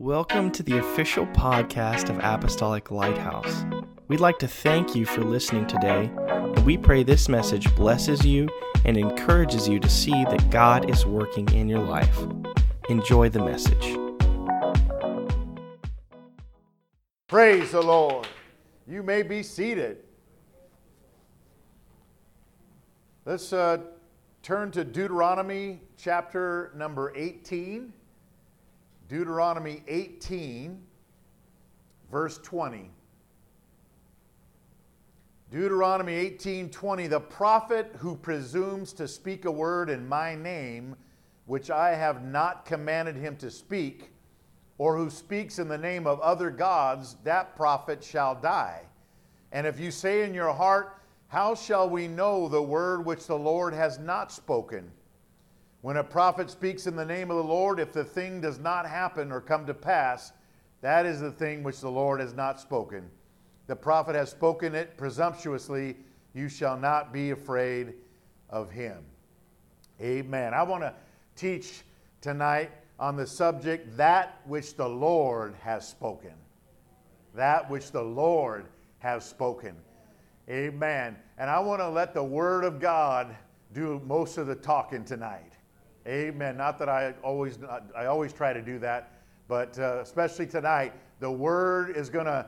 Welcome to the official podcast of Apostolic Lighthouse. We'd like to thank you for listening today, and we pray this message blesses you and encourages you to see that God is working in your life. Enjoy the message. Praise the Lord. You may be seated. Let's turn to Deuteronomy chapter number 18. Deuteronomy 18, verse 20. Deuteronomy 18:20, the prophet who presumes to speak a word in my name, which I have not commanded him to speak, or who speaks in the name of other gods, that prophet shall die. And if you say in your heart, how shall we know the word which the Lord has not spoken? When a prophet speaks in the name of the Lord, if the thing does not happen or come to pass, that is the thing which the Lord has not spoken. The prophet has spoken it presumptuously. You shall not be afraid of him. Amen. I want to teach tonight on the subject, that which the Lord has spoken. That which the Lord has spoken. Amen. And I want to let the Word of God do most of the talking tonight. Amen. Not that I always try to do that, but especially tonight, the Word is going to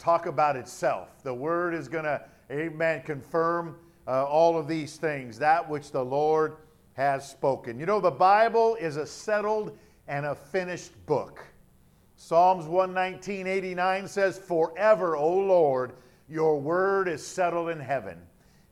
talk about itself. The Word is going to, amen, confirm all of these things, that which the Lord has spoken. You know, the Bible is a settled and a finished book. Psalms 119:89 says, forever, O Lord, your Word is settled in heaven.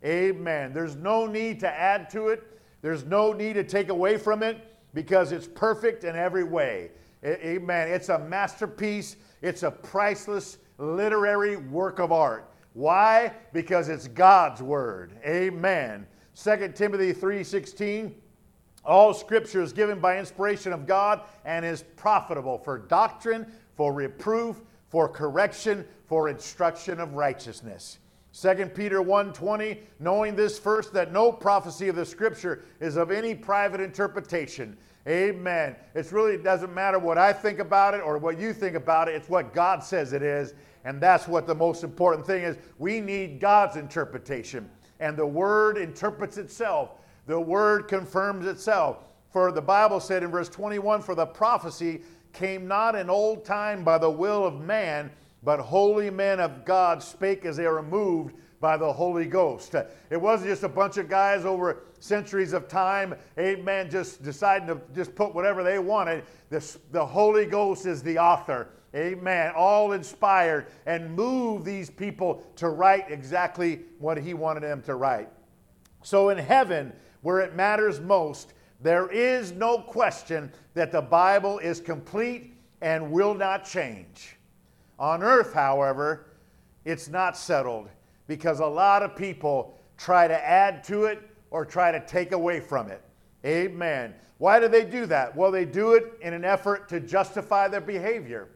Amen. There's no need to add to it. There's no need to take away from it because it's perfect in every way. Amen. It's a masterpiece. It's a priceless literary work of art. Why? Because it's God's Word. Amen. 2 Timothy 3:16, all Scripture is given by inspiration of God and is profitable for doctrine, for reproof, for correction, for instruction of righteousness. 2 Peter 1:20, knowing this first, that no prophecy of the Scripture is of any private interpretation. Amen. It really doesn't matter what I think about it or what you think about it. It's what God says it is. And that's what the most important thing is. We need God's interpretation. And the Word interprets itself. The Word confirms itself. For the Bible said in verse 21, for the prophecy came not in old time by the will of man, but holy men of God spake as they were moved by the Holy Ghost. It wasn't just a bunch of guys over centuries of time, amen, just deciding to just put whatever they wanted. The Holy Ghost is the author, amen, all inspired, and moved these people to write exactly what he wanted them to write. So in heaven, where it matters most, there is no question that the Bible is complete and will not change. On earth, however, it's not settled because a lot of people try to add to it or try to take away from it. Amen. Why do they do that? Well, they do it in an effort to justify their behavior.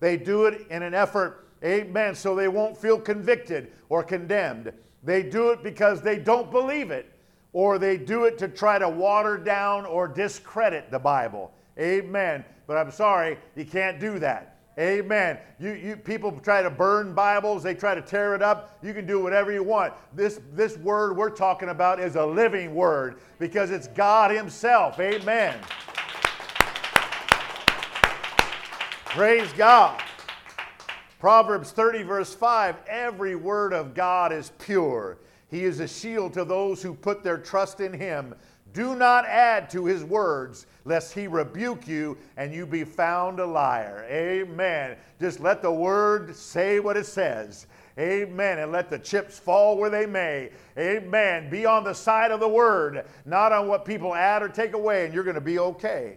They do it in an effort, amen, so they won't feel convicted or condemned. They do it because they don't believe it, or they do it to try to water down or discredit the Bible. Amen. But I'm sorry, you can't do that. Amen. You people try to burn Bibles. They try to tear it up. You can do whatever you want. This word we're talking about is a living word because it's God himself. Amen. Praise God. Proverbs 30 verse 5, every word of God is pure. He is a shield to those who put their trust in him. Do not add to his words, lest he rebuke you and you be found a liar. Amen. Just let the word say what it says. Amen. And let the chips fall where they may. Amen. Be on the side of the word, not on what people add or take away, and you're going to be okay.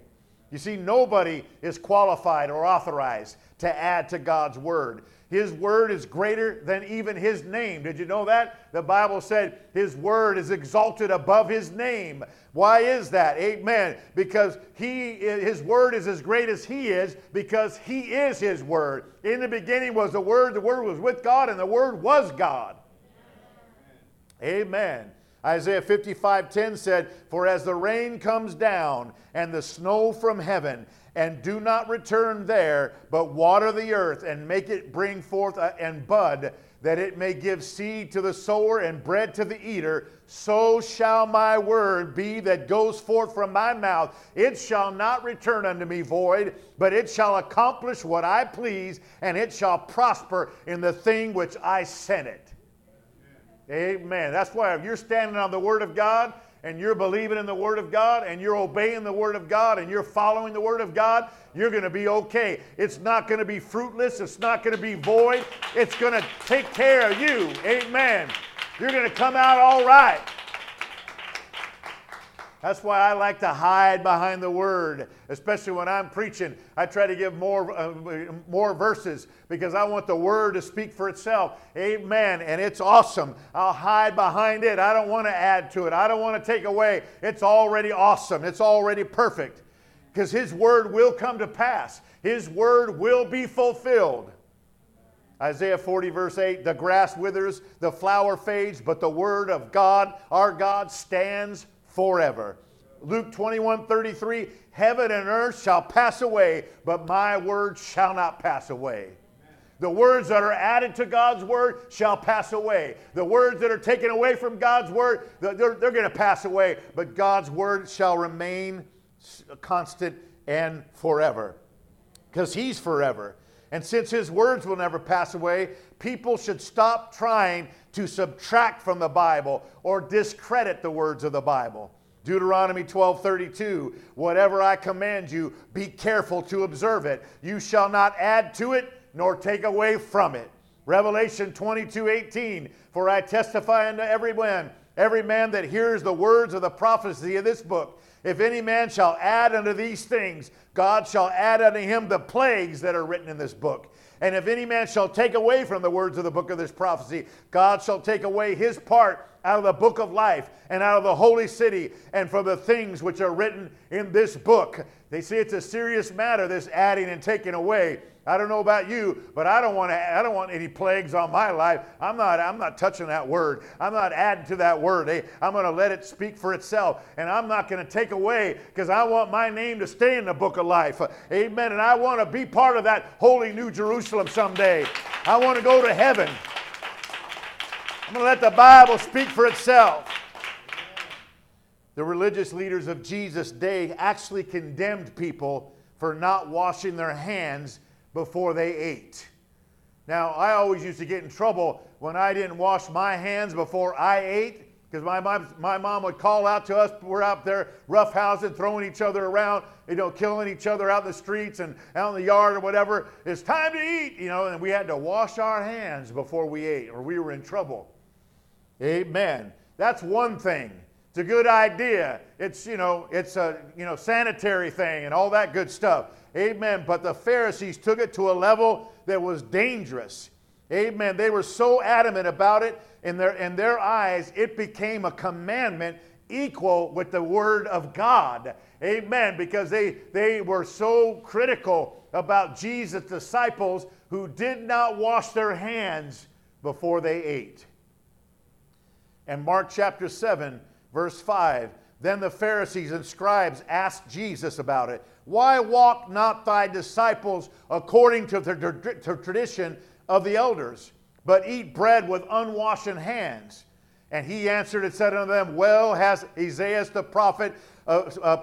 You see, nobody is qualified or authorized to add to God's word. His word is greater than even his name. Did you know that? The Bible said his word is exalted above his name. Why is that? Amen. Because his word is as great as he is because he is his word. In the beginning was the word was with God, and the word was God. Amen. Isaiah 55:10 said, "For as the rain comes down and the snow from heaven, and do not return there, but water the earth and make it bring forth and bud, that it may give seed to the sower and bread to the eater, so shall my word be that goes forth from my mouth. It shall not return unto me void, but it shall accomplish what I please, and it shall prosper in the thing which I sent it." Amen. Amen. That's why if you're standing on the Word of God, and you're believing in the Word of God, and you're obeying the Word of God, and you're following the Word of God, you're going to be okay. It's not going to be fruitless. It's not going to be void. It's going to take care of you. Amen. You're going to come out all right. That's why I like to hide behind the Word, especially when I'm preaching. I try to give more verses because I want the Word to speak for itself. Amen. And it's awesome. I'll hide behind it. I don't want to add to it. I don't want to take away. It's already awesome. It's already perfect. Because His Word will come to pass. His Word will be fulfilled. Isaiah 40 verse 8, "The grass withers, the flower fades, but the Word of God, our God, stands forever." Luke 21:33, "Heaven and earth shall pass away, but my word shall not pass away." Amen. The words that are added to God's word shall pass away. The words that are taken away from God's word, they're going to pass away, but God's word shall remain constant and forever, because He's forever. And since His words will never pass away, people should stop trying to subtract from the Bible or discredit the words of the Bible. Deuteronomy 12:32, "Whatever I command you, be careful to observe it. You shall not add to it, nor take away from it." Revelation 22:18, "For I testify unto every man that hears the words of the prophecy of this book. If any man shall add unto these things, God shall add unto him the plagues that are written in this book. And if any man shall take away from the words of the book of this prophecy, God shall take away his part out of the book of life and out of the holy city and from the things which are written in this book." They say it's a serious matter, this adding and taking away. I don't know about you, but I don't want any plagues on my life. I'm not touching that word. I'm not adding to that word. I'm going to let it speak for itself, and I'm not going to take away, because I want my name to stay in the book of life. Amen. And I want to be part of that holy New Jerusalem someday. I want to go to heaven. I'm going to let the Bible speak for itself. The religious leaders of Jesus' day actually condemned people for not washing their hands before they ate. Now, I always used to get in trouble when I didn't wash my hands before I ate, because my mom would call out to us. We're out there roughhousing, throwing each other around, killing each other out in the streets and out in the yard or whatever. "It's time to eat," and we had to wash our hands before we ate, or we were in trouble. Amen. That's one thing. It's a good idea. It's, it's a, sanitary thing and all that good stuff. Amen. But the Pharisees took it to a level that was dangerous. Amen. They were so adamant about it, in their eyes, it became a commandment equal with the Word of God. Amen. Because they were so critical about Jesus' disciples who did not wash their hands before they ate. And Mark chapter 7, verse 5, "Then the Pharisees and scribes asked Jesus about it. 'Why walk not thy disciples according to the tradition of the elders, but eat bread with unwashed hands?' And he answered and said unto them, 'Well has Esaias the prophet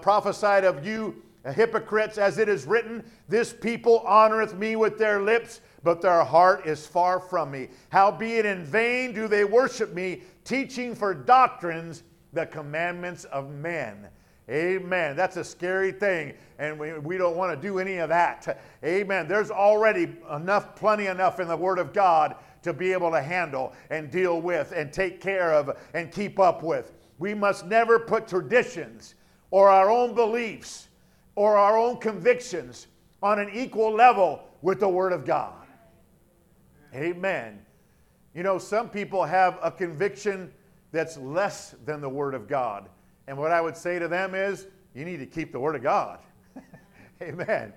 prophesied of you hypocrites, as it is written, This people honoreth me with their lips, but their heart is far from me. Howbeit in vain do they worship me, teaching for doctrines the commandments of men.'" Amen. That's a scary thing, and we don't want to do any of that. Amen. There's already plenty enough in the Word of God to be able to handle and deal with and take care of and keep up with. We must never put traditions or our own beliefs or our own convictions on an equal level with the Word of God. Amen. Some people have a conviction that's less than the Word of God. And what I would say to them is, you need to keep the Word of God. Amen.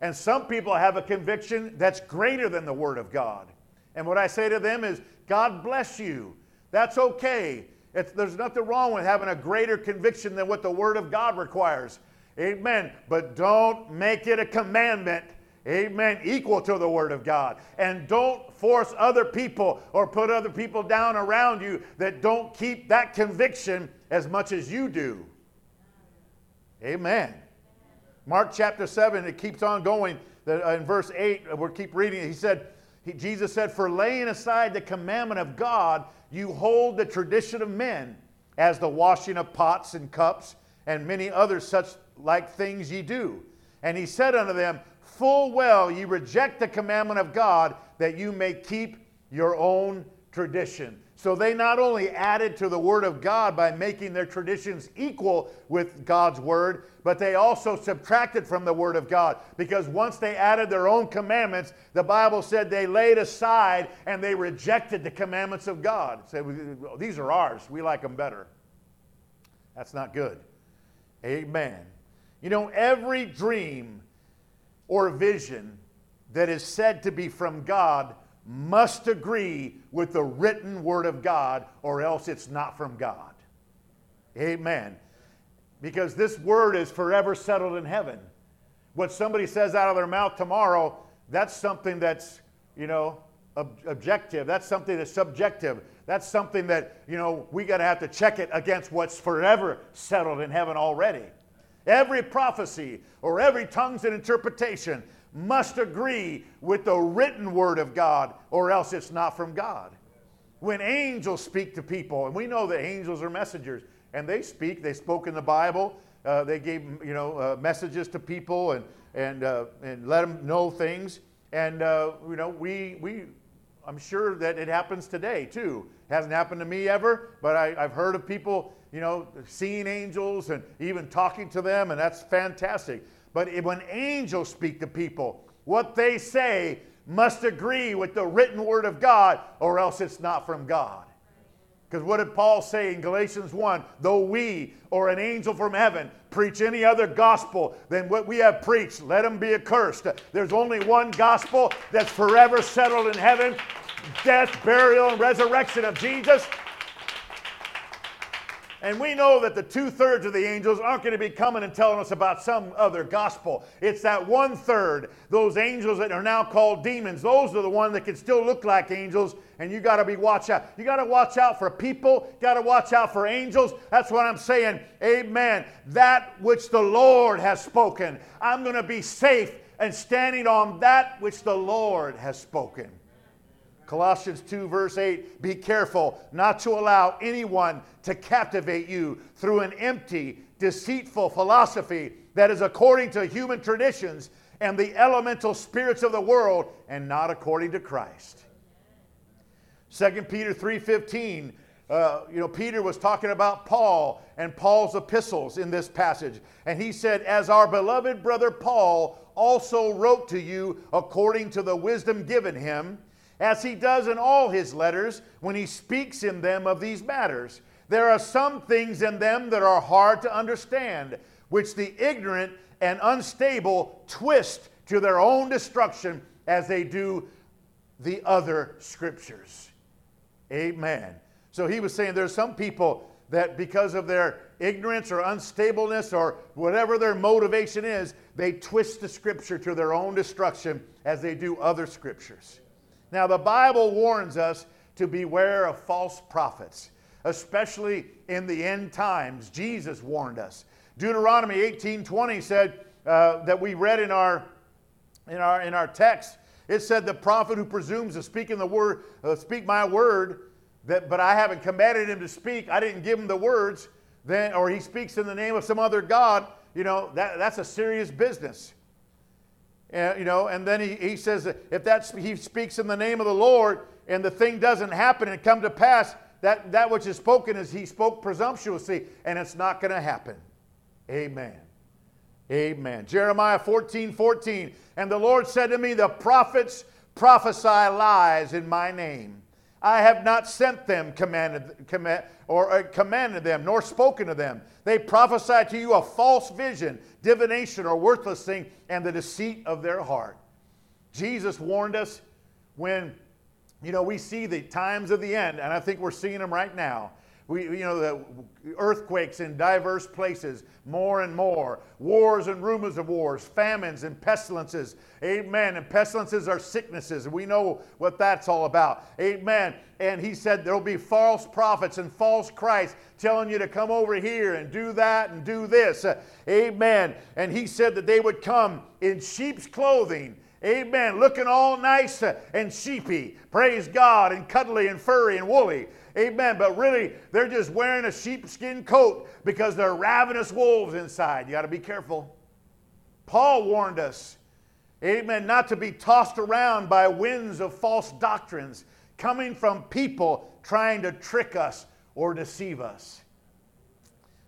And some people have a conviction that's greater than the Word of God. And what I say to them is, God bless you. That's okay. There's nothing wrong with having a greater conviction than what the Word of God requires. Amen. But don't make it a commandment. Amen. Equal to the Word of God. And don't force other people or put other people down around you that don't keep that conviction as much as you do. Amen. Mark chapter 7, it keeps on going. In verse 8, we'll keep reading it. He said, Jesus said, "For laying aside the commandment of God, you hold the tradition of men, as the washing of pots and cups, and many other such like things ye do. And he said unto them, full well ye reject the commandment of God, that you may keep your own tradition." So they not only added to the Word of God by making their traditions equal with God's Word, but they also subtracted from the Word of God. Because once they added their own commandments, the Bible said they laid aside and they rejected the commandments of God. Said, "These are ours. We like them better." That's not good. Amen. You know, every dream or vision that is said to be from God must agree with the written Word of God, or else it's not from God. Amen. Because this Word is forever settled in heaven. What somebody says out of their mouth tomorrow, that's something that's, you know, objective. That's something that's subjective. That's something that, you know, we got to have to check it against what's forever settled in heaven already. Every prophecy or every tongues and interpretation must agree with the written Word of God, or else it's not from God. When angels speak to people, and we know that angels are messengers, and they speak, they spoke in the Bible, they gave, you know, messages to people and let them know things. And you know, we I'm sure that it happens today too. It hasn't happened to me ever, but I've heard of people, you know, seeing angels and even talking to them, and that's fantastic. But when angels speak to people, what they say must agree with the written Word of God, or else it's not from God. Because what did Paul say in Galatians 1? Though we or an angel from heaven preach any other gospel than what we have preached, let him be accursed. There's only one gospel that's forever settled in heaven: death, burial, and resurrection of Jesus. And we know that the 2/3 of the angels aren't going to be coming and telling us about some other gospel. It's that 1/3, those angels that are now called demons. Those are the ones that can still look like angels, and you got to be watch out. You got to watch out for people. You got to watch out for angels. That's what I'm saying. Amen. That which the Lord has spoken, I'm going to be safe and standing on that which the Lord has spoken. Colossians 2 verse 8, be careful not to allow anyone to captivate you through an empty, deceitful philosophy that is according to human traditions and the elemental spirits of the world, and not according to Christ. 2 Peter 3:15, you know, Peter was talking about Paul and Paul's epistles in this passage. And he said, as our beloved brother Paul also wrote to you according to the wisdom given him, as he does in all his letters when he speaks in them of these matters. There are some things in them that are hard to understand, which the ignorant and unstable twist to their own destruction, as they do the other scriptures. Amen. So he was saying there's some people that because of their ignorance or unstableness or whatever their motivation is, they twist the scripture to their own destruction, as they do other scriptures. Now, the Bible warns us to beware of false prophets, especially in the end times. Jesus warned us. Deuteronomy 18:20 said that we read in our text. It said, "The prophet who presumes to speak in the word, speak my word, that but I haven't commanded him to speak. I didn't give him the words. Then, or he speaks in the name of some other god. You know, that's a serious business." You know, and then he says that if that's he speaks in the name of the Lord and the thing doesn't happen and come to pass, that which is spoken is he spoke presumptuously, and it's not going to happen. Amen. Amen. Jeremiah 14:14, and the Lord said to me, the prophets prophesy lies in my name. I have not sent them, commanded them, nor spoken to them. They prophesy to you a false vision, divination, or worthless thing, and the deceit of their heart. Jesus warned us when, you know, we see the times of the end, and I think we're seeing them right now, the earthquakes in diverse places, more and more. Wars and rumors of wars, famines and pestilences. Amen. And pestilences are sicknesses. We know what that's all about. Amen. And he said there'll be false prophets and false Christs telling you to come over here and do that and do this. Amen. And he said that they would come in sheep's clothing. Amen. Looking all nice and sheepy. Praise God. And cuddly and furry and woolly. Amen. But really, they're just wearing a sheepskin coat because they're ravenous wolves inside. You got to be careful. Paul warned us, amen, not to be tossed around by winds of false doctrines coming from people trying to trick us or deceive us.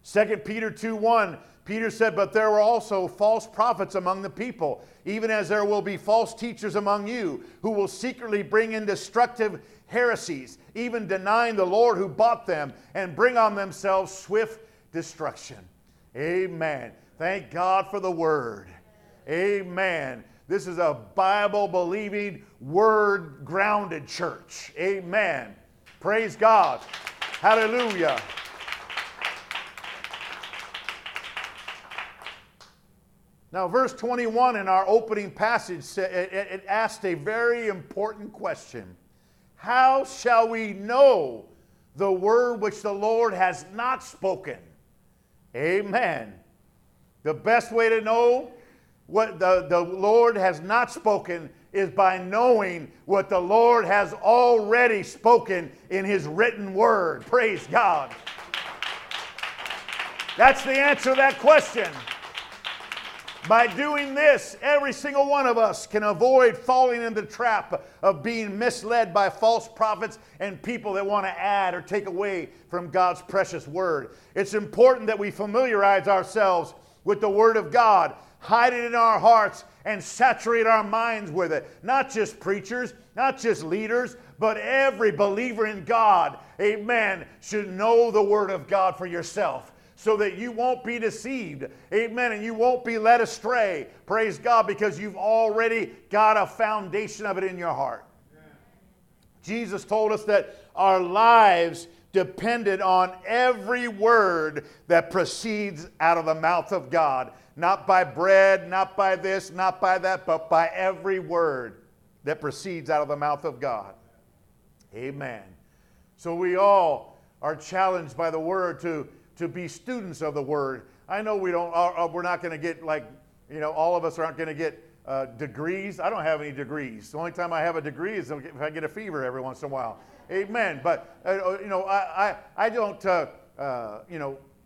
2 Peter 2:1, Peter said, but there were also false prophets among the people, even as there will be false teachers among you who will secretly bring in destructive heresies, even denying the Lord who bought them, and bring on themselves swift destruction. Amen. Thank God for the word. Amen. This is a Bible-believing, word-grounded church. Amen. Praise God. Hallelujah. Now, verse 21 in our opening passage, it asked a very important question. How shall we know the word which the Lord has not spoken? Amen. The best way to know what the Lord has not spoken is by knowing what the Lord has already spoken in His written word. Praise God. That's the answer to that question. By doing this, every single one of us can avoid falling into the trap of being misled by false prophets and people that want to add or take away from God's precious word. It's important that we familiarize ourselves with the word of God, hide it in our hearts, and saturate our minds with it. Not just preachers, not just leaders, but every believer in God, amen, should know the word of God for yourself, so that you won't be deceived, amen, and you won't be led astray, praise God, because you've already got a foundation of it in your heart. Amen. Jesus told us that our lives depended on every word that proceeds out of the mouth of God, not by bread, not by this, not by that, but by every word that proceeds out of the mouth of God. Amen. So we all are challenged by the word to be students of the word. I know we're not going to get all of us aren't going to get degrees. I don't have any degrees. The only time I have a degree is if I get a fever every once in a while. Amen. But, I don't,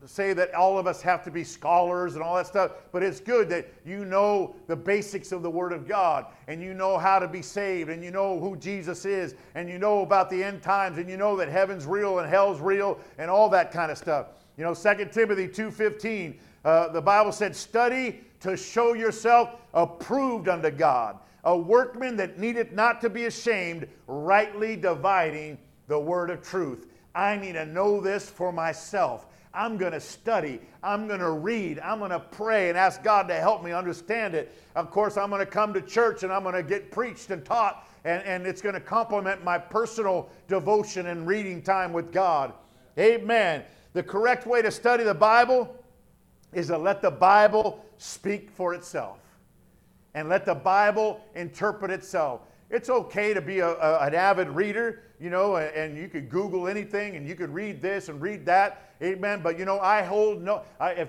say that all of us have to be scholars and all that stuff, but it's good that you know the basics of the Word of God, and you know how to be saved, and you know who Jesus is, and you know about the end times, and you know that heaven's real and hell's real and all that kind of stuff. 2 Timothy 2:15, the Bible said, study to show yourself approved unto God, a workman that needeth not to be ashamed, rightly dividing the word of truth. I need to know this for myself. I'm going to study. I'm going to read. I'm going to pray and ask God to help me understand it. Of course, I'm going to come to church and I'm going to get preached and taught, and it's going to complement my personal devotion and reading time with God. Amen. The correct way to study the Bible is to let the Bible speak for itself and let the Bible interpret itself. It's okay to be an avid reader, and you could Google anything and you could read this and read that. Amen. But, if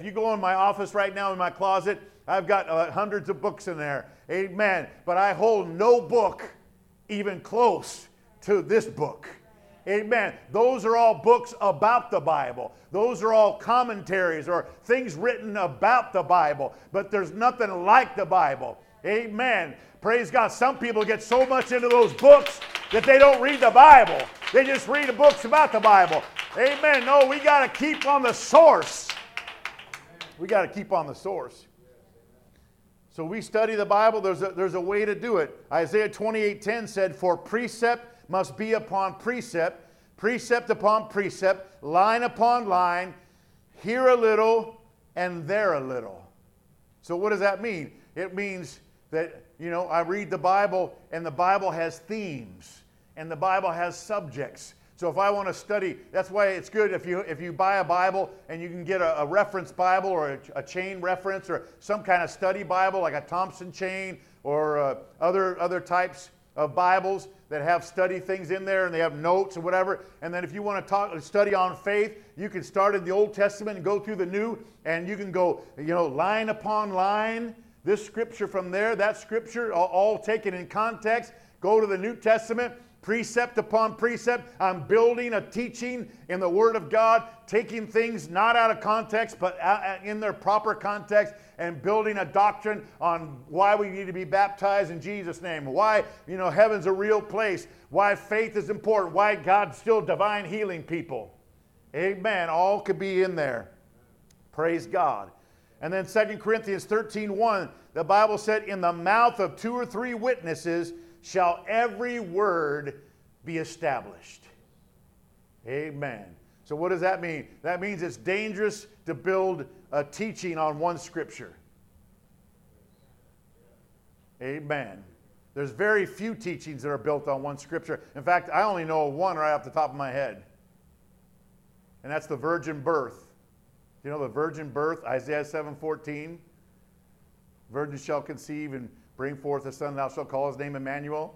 you go in my office right now in my closet, I've got hundreds of books in there. Amen. But I hold no book even close to this book. Amen. Those are all books about the Bible. Those are all commentaries or things written about the Bible. But there's nothing like the Bible. Amen. Praise God. Some people get so much into those books that they don't read the Bible. They just read the books about the Bible. Amen. No, we got to keep on the source. We got to keep on the source. So we study the Bible. There's a way to do it. Isaiah 28:10 said, for precept must be upon precept, precept upon precept, line upon line, here a little and there a little. So what does that mean? It means that, I read the Bible, and the Bible has themes, and the Bible has subjects. So if I want to study, that's why it's good if you buy a Bible and you can get a reference Bible or a chain reference or some kind of study Bible like a Thompson chain or other types of Bibles that have study things in there and they have notes or whatever. And then if you want to study on faith, you can start in the Old Testament and go through the New, and you can go, line upon line, this scripture from there, that scripture, all taken in context. Go to the New Testament, precept upon precept. I'm building a teaching in the Word of God, taking things not out of context, but in their proper context, and building a doctrine on why we need to be baptized in Jesus' name, why heaven's a real place, why faith is important, why God's still divine healing people. Amen. All could be in there. Praise God. And then 2 Corinthians 13:1, the Bible said, in the mouth of two or three witnesses shall every word be established. Amen. So what does that mean? That means it's dangerous to build a teaching on one scripture. Amen. There's very few teachings that are built on one scripture. In fact, I only know one right off the top of my head. And that's the virgin birth. You know the virgin birth, Isaiah 7:14. Virgin shall conceive and bring forth a son, thou shalt call his name Emmanuel.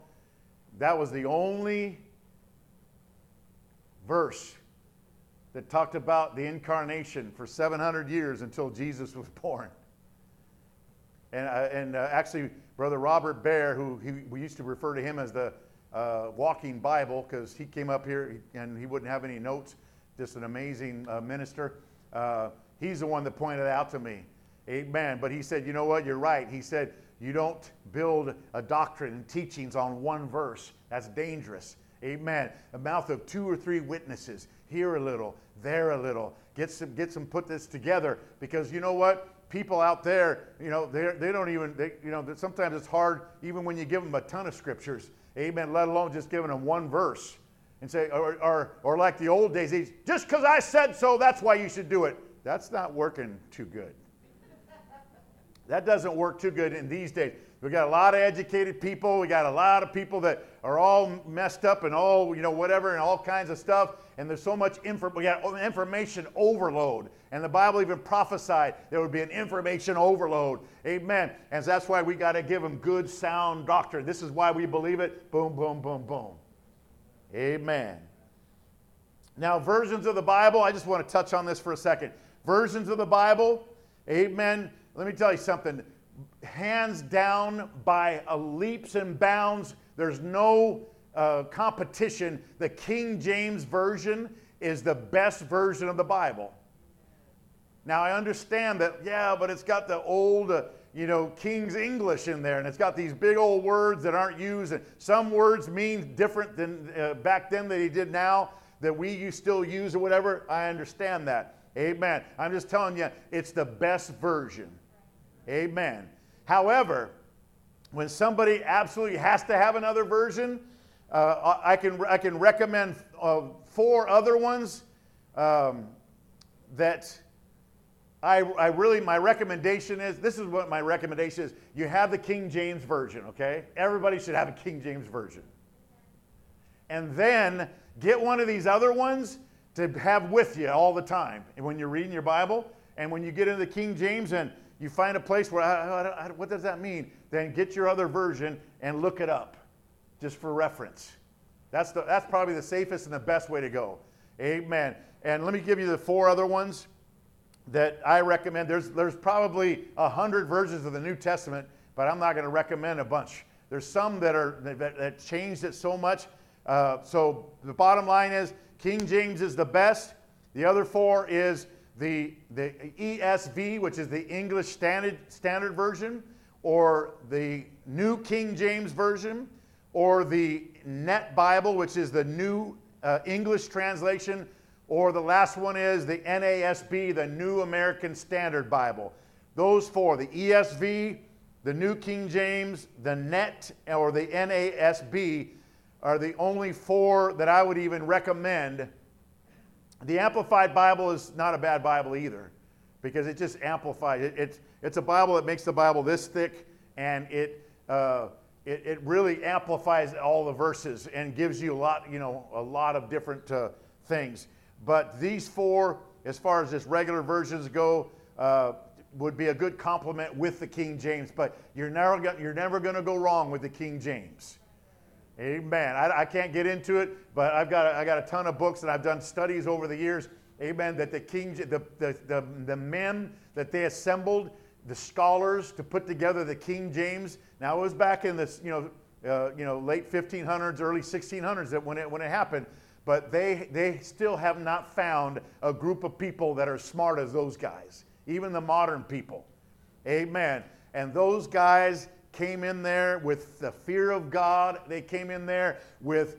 That was the only verse that talked about the incarnation for 700 years until Jesus was born. And actually, Brother Robert Bear, we used to refer to him as the walking Bible, because he came up here and he wouldn't have any notes, just an amazing minister. He's the one that pointed out to me. Amen. But he said, you know what, you're right. He said, you don't build a doctrine and teachings on one verse. That's dangerous. Amen. The mouth of two or three witnesses. Here a little, there a little. Get some. Put this together, because you know what? People out there, they don't even. Sometimes it's hard, even when you give them a ton of scriptures. Amen. Let alone just giving them one verse and say, or like the old days, just because I said so, that's why you should do it. That's not working too good. That doesn't work too good in these days. We got a lot of educated people. We got a lot of people that are all messed up and all, whatever, and all kinds of stuff. And there's so much information overload. And the Bible even prophesied there would be an information overload. Amen. And that's why we got to give them good, sound doctrine. This is why we believe it. Boom, boom, boom, boom. Amen. Now, versions of the Bible. I just want to touch on this for a second. Versions of the Bible. Amen. Let me tell you something. Hands down, by leaps and bounds, there's no competition. The King James Version is the best version of the Bible. Now, I understand that, but it's got the old, King's English in there, and it's got these big old words that aren't used. And some words mean different than back then than they did now, that you still use or whatever. I understand that. Amen. I'm just telling you, it's the best version. Amen. However, when somebody absolutely has to have another version, I can recommend four other ones that I really, my recommendation is, this is what my recommendation is, you have the King James Version, okay? Everybody should have a King James Version. And then get one of these other ones to have with you all the time when you're reading your Bible. And when you get into the King James and you find a place where, what does that mean? Then get your other version and look it up just for reference. That's probably the safest and the best way to go. Amen. And let me give you the four other ones that I recommend. There's probably 100 versions of the New Testament, but I'm not going to recommend a bunch. There's some that changed it so much. So the bottom line is, King James is the best. The other four is the ESV, which is the English Standard Version, or the New King James Version, or the NET Bible, which is the New English Translation, or the last one is the NASB, the New American Standard Bible. Those four, the ESV, the New King James, the NET, or the NASB, are the only four that I would even recommend. The Amplified Bible is not a bad Bible either, because it just amplifies. It's a Bible that makes the Bible this thick, and it it really amplifies all the verses and gives you a lot of different things. But these four, as far as just regular versions go, would be a good complement with the King James. But you're never going to go wrong with the King James. Amen. I can't get into it, but I got a ton of books, and I've done studies over the years. Amen. That the men that they assembled, the scholars to put together the King James. Now it was back in the late 1500s, early 1600s that when it happened. But they still have not found a group of people that are smart as those guys, even the modern people. Amen. And those guys came in there with the fear of God. They came in there with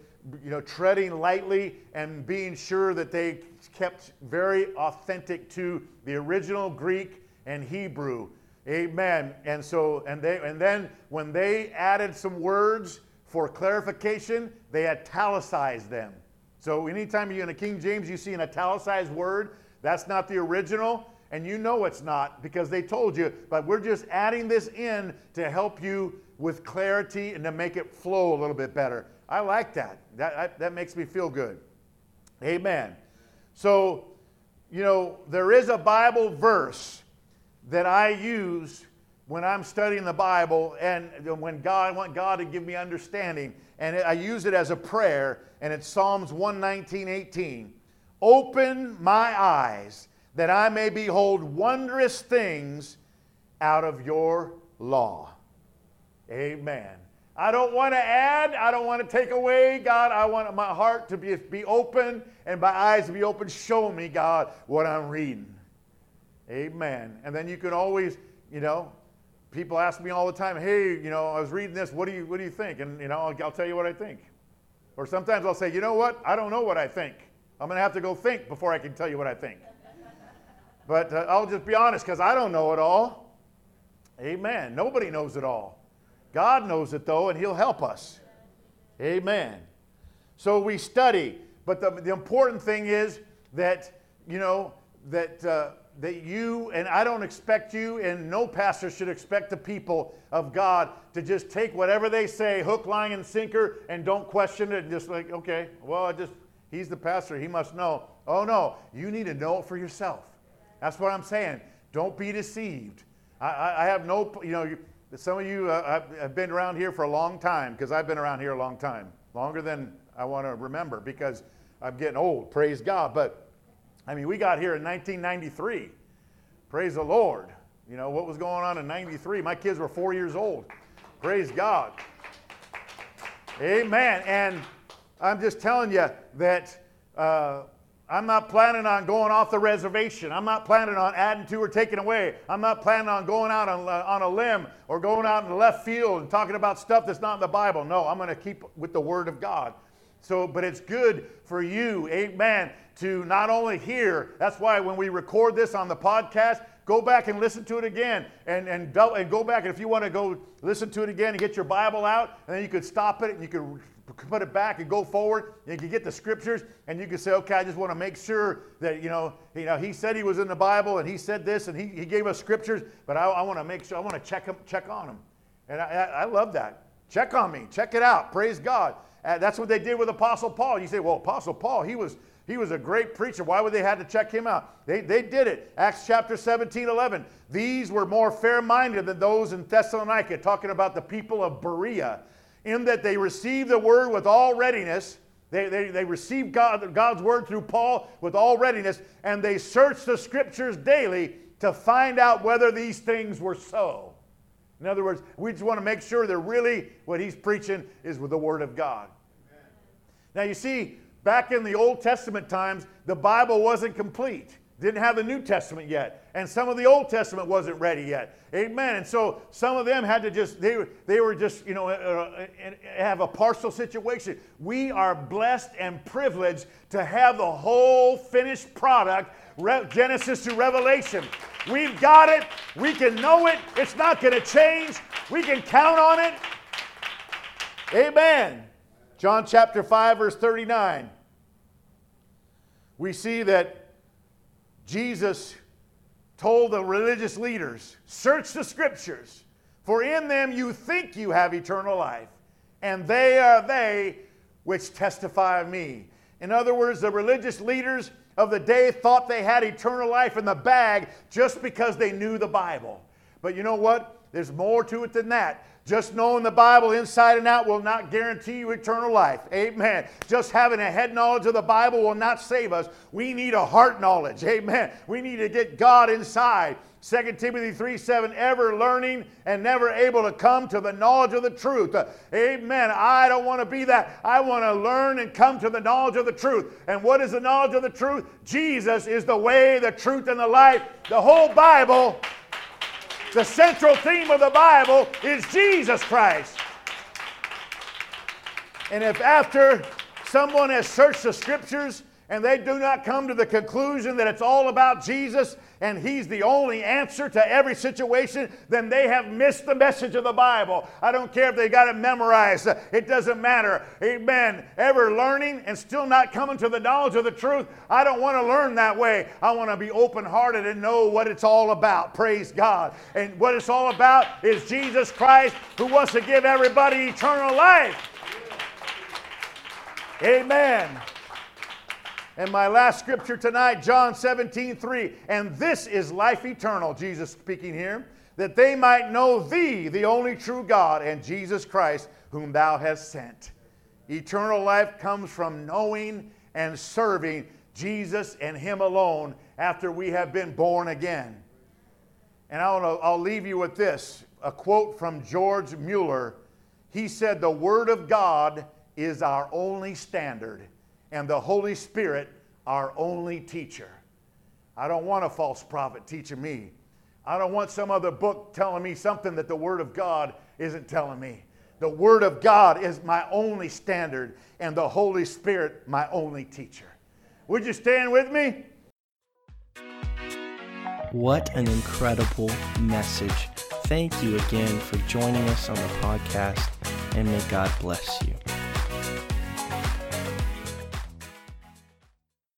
treading lightly and being sure that they kept very authentic to the original Greek and Hebrew. Amen. And so and then when they added some words for clarification, they italicized them. So anytime you're in a King James, you see an italicized word, that's not the original, and you know it's not because they told you, but we're just adding this in to help you with clarity and to make it flow a little bit better. I like that. That makes me feel good. Amen. So, there is a Bible verse that I use when I'm studying the Bible and I want God to give me understanding, and I use it as a prayer, and it's Psalms 119:18. Open my eyes that I may behold wondrous things out of your law. Amen. I don't want to add, I don't want to take away, God. I want my heart to be open and my eyes to be open. Show me, God, what I'm reading. Amen. And then you can always, people ask me all the time, hey, I was reading this, what do you think? And, I'll tell you what I think. Or sometimes I'll say, you know what? I don't know what I think. I'm going to have to go think before I can tell you what I think. But I'll just be honest because I don't know it all. Amen. Nobody knows it all. God knows it, though, and He'll help us. Amen. So we study. But the important thing is that, that you, and I don't expect you, and no pastor should expect the people of God to just take whatever they say, hook, line, and sinker, and don't question it. And just like, okay, well, he's the pastor. He must know. Oh, no. You need to know it for yourself. That's what I'm saying. Don't be deceived. I have no, some of you have been around here for a long time, because I've been around here a long time, longer than I want to remember because I'm getting old, praise God. But, we got here in 1993. Praise the Lord. What was going on in 93? My kids were 4 years old. Praise God. Amen. And I'm just telling you that I'm not planning on going off the reservation. I'm not planning on adding to or taking away. I'm not planning on going out on a limb or going out in the left field and talking about stuff that's not in the Bible. No, I'm going to keep with the Word of God. So, but it's good for you, amen, to not only hear. That's why when we record this on the podcast, go back and listen to it again and go back. And if you want to go listen to it again and get your Bible out, and then you could stop it and you could put it back and go forward. You can get the scriptures and you can say, okay, I just want to make sure that, he said he was in the Bible and he said this and he gave us scriptures, but I want to make sure, I want to check on him. And I love that. Check on me. Check it out. Praise God. That's what they did with Apostle Paul. You say, well, Apostle Paul, he was a great preacher. Why would they have to check him out? They did it. Acts chapter 17:11. These were more fair-minded than those in Thessalonica, talking about the people of Berea, in that they received the word with all readiness. They received God's word through Paul with all readiness, and they searched the scriptures daily to find out whether these things were so. In other words, we just want to make sure that really what he's preaching is with the word of God. Amen. Now you see, back in the Old Testament times, the Bible wasn't complete. Didn't have the New Testament yet. And some of the Old Testament wasn't ready yet. Amen. And so some of them had to just, they were just have a partial situation. We are blessed and privileged to have the whole finished product, Genesis to Revelation. We've got it. We can know it. It's not going to change. We can count on it. Amen. John chapter 5, verse 39. We see that Jesus told the religious leaders, search the scriptures, For in them you think you have eternal life, and they are they which testify of me. In other words, the religious leaders of the day thought they had eternal life in the bag just because they knew the Bible. But you know what? There's more to it than that. Just knowing the Bible inside and out will not guarantee you eternal life. Amen. Just having a head knowledge of the Bible will not save us. We need a heart knowledge. Amen. We need to get God inside. 2 Timothy 3:7, ever learning and never able to come to the knowledge of the truth. Amen. I don't want to be that. I want to learn and come to the knowledge of the truth. And what is the knowledge of the truth? Jesus is the way, the truth, and the life. The whole Bible, the central theme of the Bible is Jesus Christ. And if after someone has searched the Scriptures and they do not come to the conclusion that it's all about Jesus and He's the only answer to every situation, then they have missed the message of the Bible. I don't care if they got it memorized. It doesn't matter. Amen. Ever learning and still not coming to the knowledge of the truth. I don't want to learn that way. I want to be open-hearted and know what it's all about. Praise God. And what it's all about is Jesus Christ, who wants to give everybody eternal life. Amen. And my last scripture tonight, John 17:3. And this is life eternal, Jesus speaking here, that they might know Thee, the only true God, and Jesus Christ, whom Thou hast sent. Eternal life comes from knowing and serving Jesus and Him alone after we have been born again. And I'll leave you with this, a quote from George Mueller. He said, the Word of God is our only standard, and the Holy Spirit, our only teacher. I don't want a false prophet teaching me. I don't want some other book telling me something that the Word of God isn't telling me. The Word of God is my only standard, and the Holy Spirit, my only teacher. Would you stand with me? What an incredible message. Thank you again for joining us on the podcast, and may God bless you.